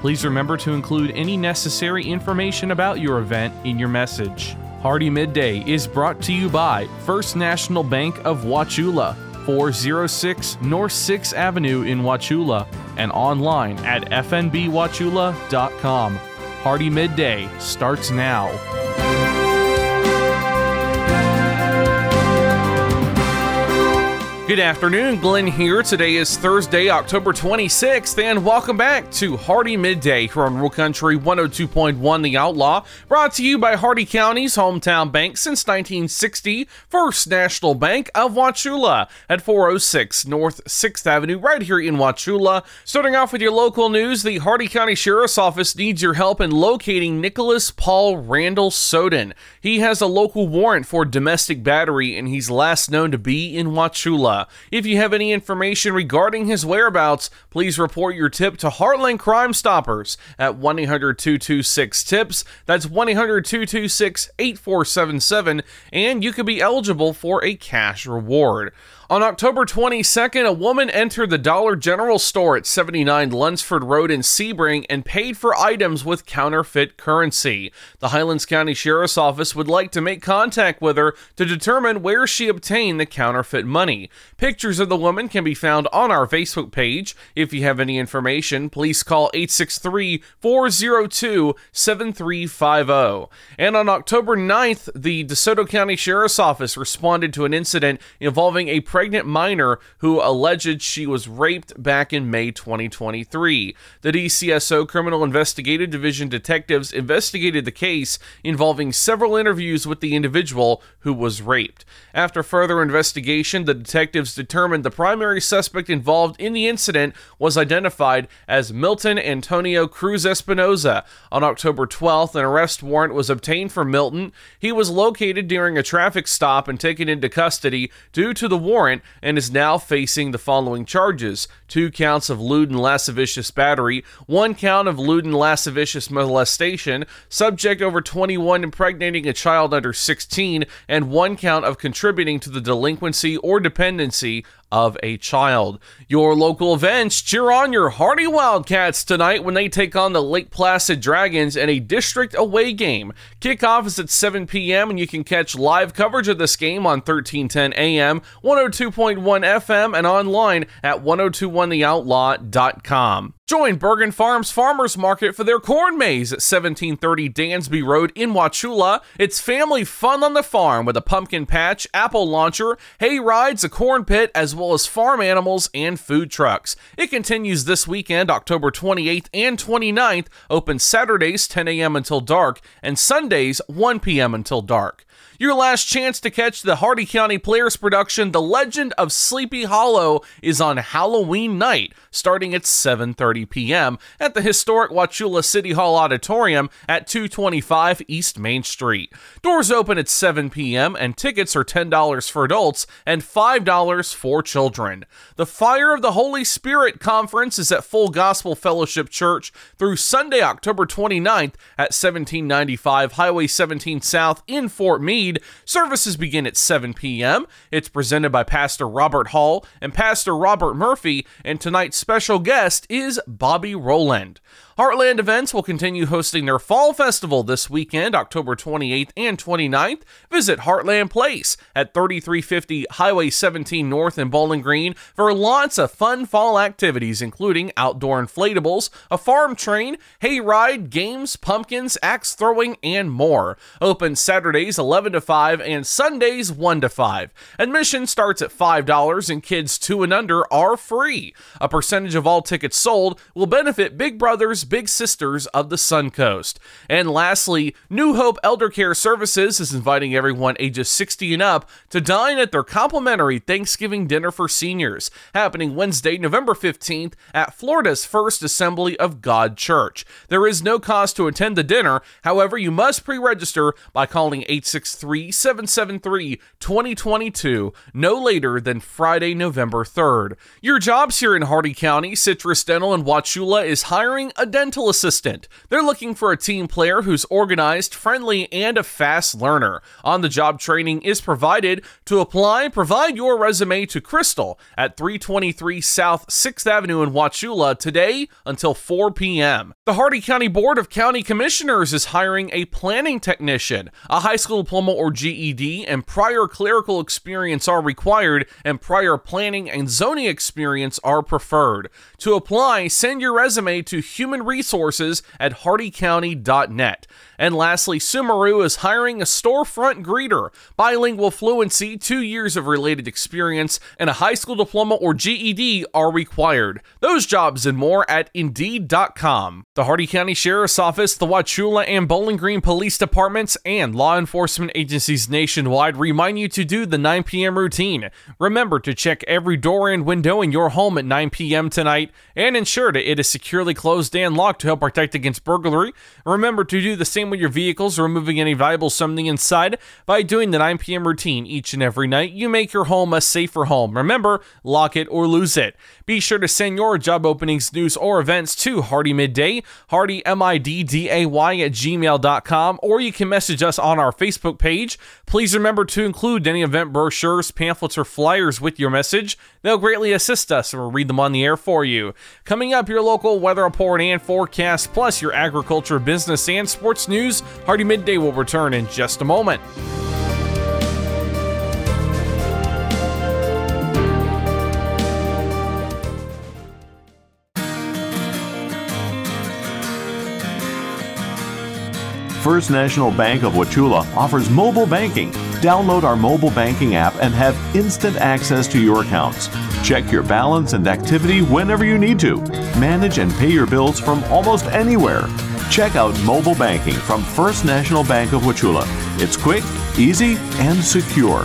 Please remember to include any necessary information about your event in your message. Hardee Midday is brought to you by First National Bank of Wauchula, 406 North 6th Avenue in Wauchula, and online at FNBWauchula.com. Hardee Midday starts now. Good afternoon, Glenn here. Today is Thursday, October 26th, and welcome back to Hardee Midday from Rural Country 102.1 The Outlaw, brought to you by Hardee County's hometown bank since 1960, First National Bank of Wauchula at 406 North 6th Avenue, right here in Wauchula. Starting off with your local news, the Hardee County Sheriff's Office needs your help in locating Nicholas Paul Randall Soden. He has a local warrant for domestic battery, and he's last known to be in Wauchula. If you have any information regarding his whereabouts, please report your tip to Heartland Crime Stoppers at 1-800-226-TIPS. That's 1-800-226-8477, and you could be eligible for a cash reward. On October 22nd, a woman entered the Dollar General store at 79 Lunsford Road in Sebring and paid for items with counterfeit currency. The Highlands County Sheriff's Office would like to make contact with her to determine where she obtained the counterfeit money. Pictures of the woman can be found on our Facebook page. If you have any information, please call 863-402-7350. And on October 9th, the DeSoto County Sheriff's Office responded to an incident involving a pregnant minor who alleged she was raped back in May 2023. The DCSO Criminal Investigative Division detectives investigated the case involving several interviews with the individual who was raped. After further investigation, the detectives determined the primary suspect involved in the incident was identified as Milton Antonio Cruz Espinoza. On October 12th, an arrest warrant was obtained for Milton. He was located during a traffic stop and taken into custody due to the warrant and is now facing the following charges: 2 counts of lewd and lascivious battery, 1 count of lewd and lascivious molestation, subject over 21 impregnating a child under 16, and 1 count of contributing to the delinquency or dependency of a child. Your local events: cheer on your Hardee Wildcats tonight when they take on the Lake Placid Dragons in a district away game. Kickoff is at 7 p.m. and you can catch live coverage of this game on 1310 a.m., 102.1 FM, and online at 1021theoutlaw.com. Join Bergen Farms Farmers Market for their corn maze at 1730 Dansby Road in Wauchula. It's family fun on the farm with a pumpkin patch, apple launcher, hay rides, a corn pit, as well as farm animals and food trucks. It continues this weekend, October 28th and 29th, open Saturdays 10 a.m. until dark, and Sundays 1 p.m. until dark. Your last chance to catch the Hardee County Players production, The Legend of Sleepy Hollow, is on Halloween night, starting at 7:30 p.m. at the historic Wauchula City Hall Auditorium at 225 East Main Street. Doors open at 7 p.m. and tickets are $10 for adults and $5 for children. The Fire of the Holy Spirit Conference is at Full Gospel Fellowship Church through Sunday, October 29th at 1795 Highway 17 South in Fort Meade. Services begin at 7 p.m. It's presented by Pastor Robert Hall and Pastor Robert Murphy, and tonight's special guest is Bobby Rowland. Heartland Events will continue hosting their Fall Festival this weekend, October 28th and 29th. Visit Heartland Place at 3350 Highway 17 North in Bowling Green for lots of fun fall activities, including outdoor inflatables, a farm train, hay ride, games, pumpkins, axe throwing, and more. Open Saturdays 11 to to 5 and Sundays 1 to 5. Admission starts at $5 and kids 2 and under are free. A percentage of all tickets sold will benefit Big Brothers Big Sisters of the Sun Coast. And lastly, New Hope Elder Care Services is inviting everyone ages 60 and up to dine at their complimentary Thanksgiving dinner for seniors, happening Wednesday, November 15th at Florida's First Assembly of God Church. There is no cost to attend the dinner. However, you must pre-register by calling 863-773-2022 no later than Friday, November 3rd. Your jobs here in Hardee County, Citrus Dental in Wauchula is hiring a dental assistant. They're looking for a team player who's organized, friendly, and a fast learner. On-the-job training is provided. To apply, provide your resume to Crystal at 323 South 6th Avenue in Wauchula today until 4 p.m. The Hardee County Board of County Commissioners is hiring a planning technician. A high school diploma or GED and prior clerical experience are required, and prior planning and zoning experience are preferred. To apply, send your resume to humanresources@hardeecounty.net. And lastly, Sumeru is hiring a storefront greeter, bilingual fluency, 2 years of related experience, and a high school diploma or GED are required. Those jobs and more at Indeed.com. The Hardee County Sheriff's Office, the Wauchula and Bowling Green Police Departments, and law enforcement agencies nationwide remind you to do the 9 p.m. routine. Remember to check every door and window in your home at 9 p.m. tonight and ensure that it is securely closed and locked to help protect against burglary. Remember to do the same with your vehicles, removing any valuable something inside. By doing the 9 p.m. routine each and every night, you make your home a safer home. Remember, lock it or lose it. Be sure to send your job openings, news, or events to Hardee Midday, Hardee midday@gmail.com, or you can message us on our Facebook page. Please remember to include any event brochures, pamphlets, or flyers with your message. They'll greatly assist us, and we'll read them on the air for you. Coming up, your local weather report and forecast, plus your agriculture, business, and sports news. Hardee Midday will return in just a moment. First National Bank of Wauchula offers mobile banking. Download our mobile banking app and have instant access to your accounts. Check your balance and activity whenever you need to. Manage and pay your bills from almost anywhere. Check out mobile banking from First National Bank of Wauchula. It's quick, easy, and secure.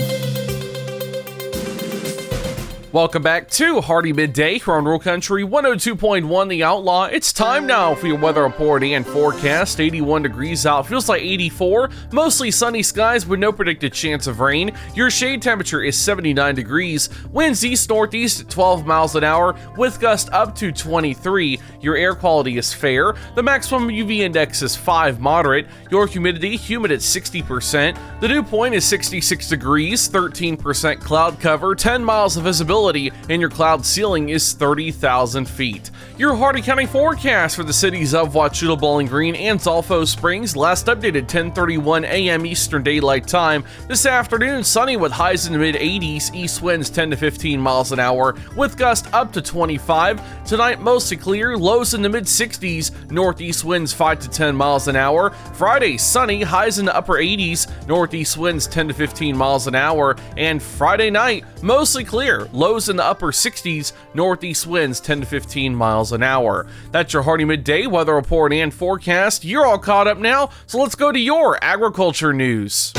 Welcome back to Hardee Midday here on Rural Country 102.1 The Outlaw. It's time now for your weather report and forecast. 81 degrees out, feels like 84. Mostly sunny skies with no predicted chance of rain. Your shade temperature is 79 degrees. Winds east-northeast at 12 miles an hour with gusts up to 23. Your air quality is fair. The maximum UV index is 5, moderate. Your humidity, humid at 60%. The dew point is 66 degrees, 13% cloud cover, 10 miles of visibility, and your cloud ceiling is 30,000 feet. Your Hardee County forecast for the cities of Wauchula, Bowling Green, and Zolfo Springs, last updated 10:31 a.m. Eastern Daylight Time. This afternoon, sunny with highs in the mid-80s, east winds 10 to 15 miles an hour, with gusts up to 25. Tonight, mostly clear, lows in the mid-60s, northeast winds 5 to 10 miles an hour. Friday, sunny, highs in the upper 80s, northeast winds 10 to 15 miles an hour. And Friday night, mostly clear, lows in the upper 60s, northeast winds 10 to 15 miles an hour. That's your Hardee Midday weather report and forecast. You're all caught up now, so let's go to your agriculture news.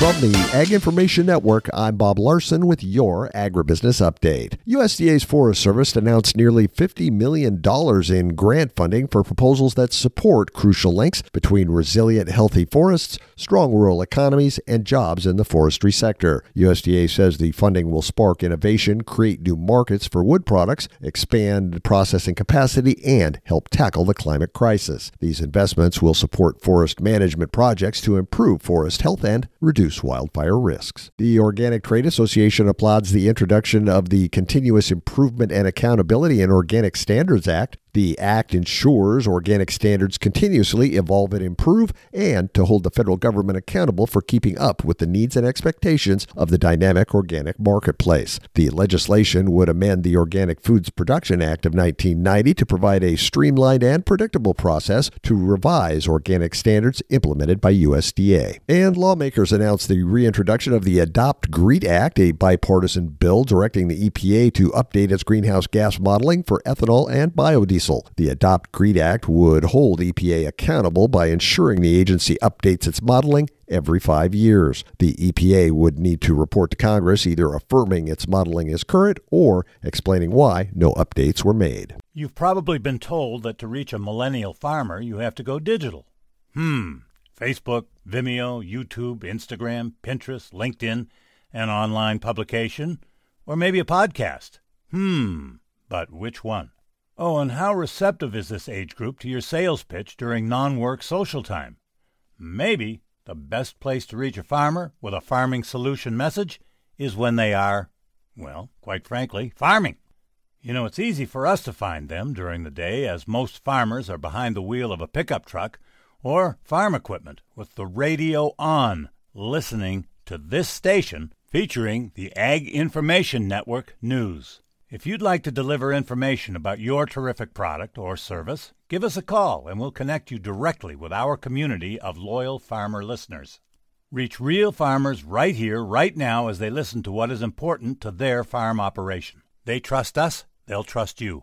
From the Ag Information Network, I'm Bob Larson with your Agribusiness Update. USDA's Forest Service announced nearly $50 million in grant funding for proposals that support crucial links between resilient, healthy forests, strong rural economies, and jobs in the forestry sector. USDA says the funding will spark innovation, create new markets for wood products, expand processing capacity, and help tackle the climate crisis. These investments will support forest management projects to improve forest health and reduce wildfire risks. The Organic Trade Association applauds the introduction of the Continuous Improvement and Accountability in Organic Standards Act. The act ensures organic standards continuously evolve and improve, and to hold the federal government accountable for keeping up with the needs and expectations of the dynamic organic marketplace. The legislation would amend the Organic Foods Production Act of 1990 to provide a streamlined and predictable process to revise organic standards implemented by USDA. And lawmakers announced the reintroduction of the Adopt GREET Act, a bipartisan bill directing the EPA to update its greenhouse gas modeling for ethanol and biodiesel. The Adopt GREET Act would hold EPA accountable by ensuring the agency updates its modeling every 5 years. The EPA would need to report to Congress either affirming its modeling is current or explaining why no updates were made. You've probably been told that to reach a millennial farmer, you have to go digital. Facebook, Vimeo, YouTube, Instagram, Pinterest, LinkedIn, an online publication, or maybe a podcast. But which one? Oh, and how receptive is this age group to your sales pitch during non-work social time? Maybe the best place to reach a farmer with a farming solution message is when they are, well, quite frankly, farming. You know, it's easy for us to find them during the day, as most farmers are behind the wheel of a pickup truck or farm equipment with the radio on, listening to this station featuring the Ag Information Network news. If you'd like to deliver information about your terrific product or service, give us a call and we'll connect you directly with our community of loyal farmer listeners. Reach real farmers right here, right now, as they listen to what is important to their farm operation. They trust us, they'll trust you.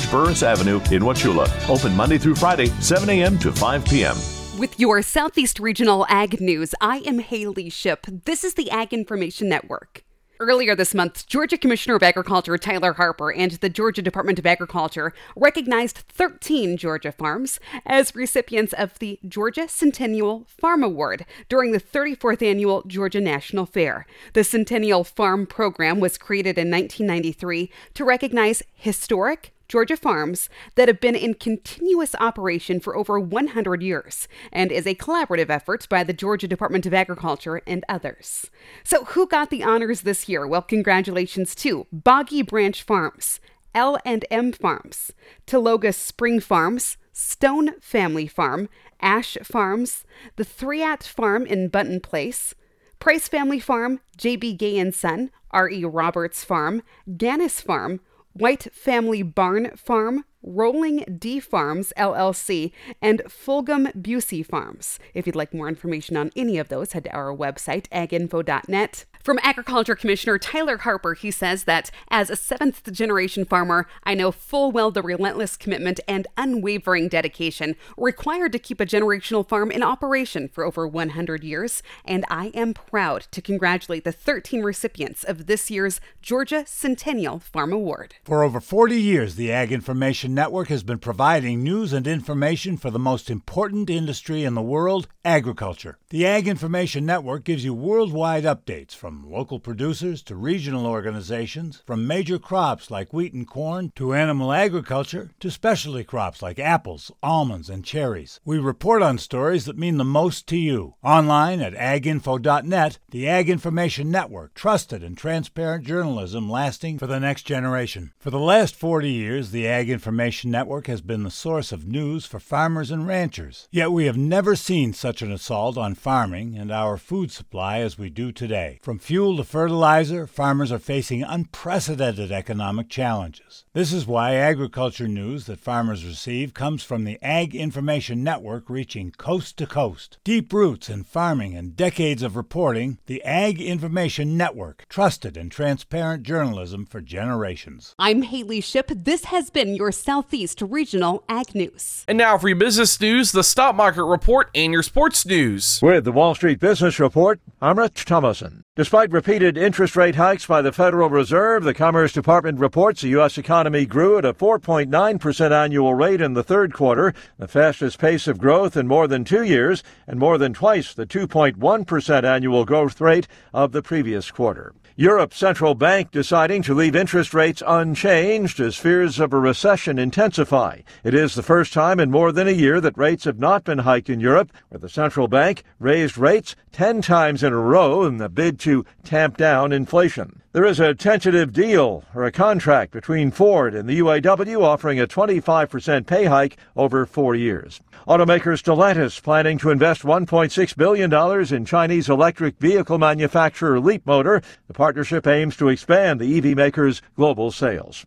Burris Avenue in Wauchula. Open Monday through Friday, 7 a.m. to 5 p.m. With your Southeast Regional Ag News, I am Haley Shipp. This is the Ag Information Network. Earlier this month, Georgia Commissioner of Agriculture Tyler Harper and the Georgia Department of Agriculture recognized 13 Georgia farms as recipients of the Georgia Centennial Farm Award during the 34th Annual Georgia National Fair. The Centennial Farm Program was created in 1993 to recognize historic Georgia farms that have been in continuous operation for over 100 years and is a collaborative effort by the Georgia Department of Agriculture and others. So who got the honors this year? Well, congratulations to Boggy Branch Farms, L&M Farms, Tologa Spring Farms, Stone Family Farm, Ash Farms, the Threat Farm in Bunton Place, Price Family Farm, J.B. Gay & Son, R.E. Roberts Farm, Gannis Farm, White Family Barn Farm, Rolling D Farms, LLC, and Fulgham Busey Farms. If you'd like more information on any of those, head to our website, aginfo.net. From Agriculture Commissioner Tyler Harper, he says that, as a seventh-generation farmer, I know full well the relentless commitment and unwavering dedication required to keep a generational farm in operation for over 100 years, and I am proud to congratulate the 13 recipients of this year's Georgia Centennial Farm Award. For over 40 years, the Ag Information Network has been providing news and information for the most important industry in the world, agriculture. The Ag Information Network gives you worldwide updates from from local producers to regional organizations, from major crops like wheat and corn to animal agriculture to specialty crops like apples, almonds, and cherries. We report on stories that mean the most to you. Online at aginfo.net, the Ag Information Network, trusted and transparent journalism lasting for the next generation. For the last 40 years, the Ag Information Network has been the source of news for farmers and ranchers. Yet we have never seen such an assault on farming and our food supply as we do today. From fuel to fertilizer, farmers are facing unprecedented economic challenges. This is why agriculture news that farmers receive comes from the Ag Information Network, reaching coast to coast. Deep roots in farming and decades of reporting, the Ag Information Network, trusted and transparent journalism for generations. I'm Haley Shipp. This has been your Southeast Regional Ag News. And now for your business news, the stock market report, and your sports news. With the Wall Street Business Report, I'm Rich Thomason. Despite repeated interest rate hikes by the Federal Reserve, the Commerce Department reports the U.S. economy grew at a 4.9% annual rate in the third quarter, the fastest pace of growth in more than 2 years, and more than twice the 2.1% annual growth rate of the previous quarter. Europe's central bank deciding to leave interest rates unchanged as fears of a recession intensify. It is the first time in more than a year that rates have not been hiked in Europe, where the central bank raised rates 10 times in a row in the bid to tamp down inflation. There is a tentative deal or a contract between Ford and the UAW offering a 25% pay hike over 4 years. Automaker Stellantis planning to invest $1.6 billion in Chinese electric vehicle manufacturer Leapmotor. The partnership aims to expand the EV maker's global sales.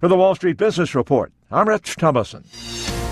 For the Wall Street Business Report, I'm Rich Thomason.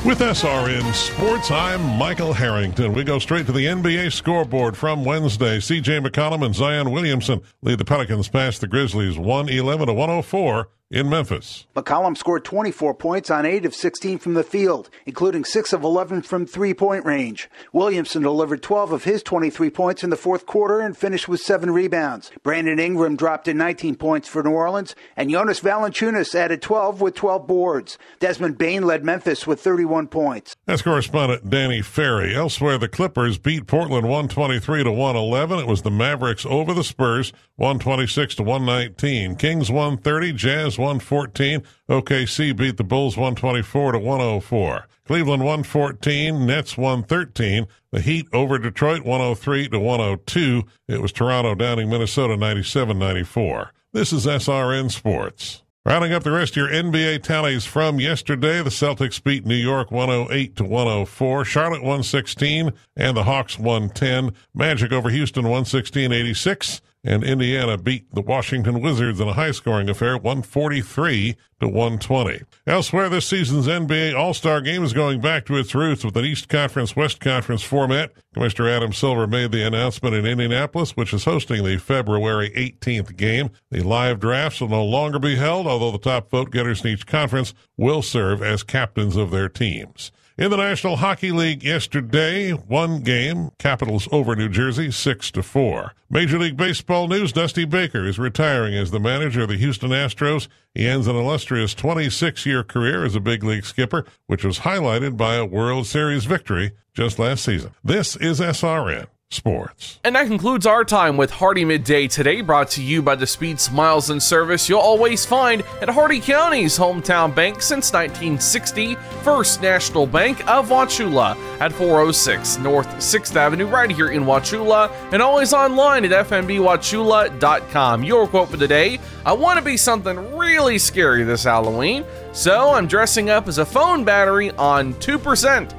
With SRN Sports, I'm Michael Harrington. We go straight to the NBA scoreboard from Wednesday. C.J. McCollum and Zion Williamson lead the Pelicans past the Grizzlies 111-104 in Memphis. McCollum scored 24 points on 8 of 16 from the field, including 6 of 11 from three-point range. Williamson delivered 12 of his 23 points in the fourth quarter and finished with 7 rebounds. Brandon Ingram dropped in 19 points for New Orleans, and Jonas Valanciunas added 12 with 12 boards. Desmond Bain led Memphis with 31 points. That's correspondent Danny Ferry. Elsewhere, the Clippers beat Portland 123-111. It was the Mavericks over the Spurs 126-119. Kings 130, Jazz 114. OKC beat the Bulls 124-104. Cleveland 114, Nets 113. The Heat over Detroit 103-102. It was Toronto downing Minnesota 97-94. This is SRN Sports. Rounding up the rest of your NBA tallies from yesterday, the Celtics beat New York 108-104, Charlotte 116, and the Hawks 110. Magic over Houston 116-86, and Indiana beat the Washington Wizards in a high-scoring affair 143-120. Elsewhere, this season's NBA All-Star Game is going back to its roots with an East Conference-West Conference format. Commissioner Adam Silver made the announcement in Indianapolis, which is hosting the February 18th game. The live drafts will no longer be held, although the top vote-getters in each conference will serve as captains of their teams. In the National Hockey League yesterday, one game, Capitals over New Jersey, 6-4. Major League Baseball news, Dusty Baker is retiring as the manager of the Houston Astros. He ends an illustrious 26-year career as a big league skipper, which was highlighted by a World Series victory just last season. This is SRN Sports. And that concludes our time with Hardee Midday today, brought to you by the Speed, Smiles, and Service you'll always find at Hardee County's hometown bank since 1960, First National Bank of Wauchula at 406 North 6th Avenue right here in Wauchula, and always online at FNBWauchula.com. Your quote for today: I want to be something really scary this Halloween, so I'm dressing up as a phone battery on 2%.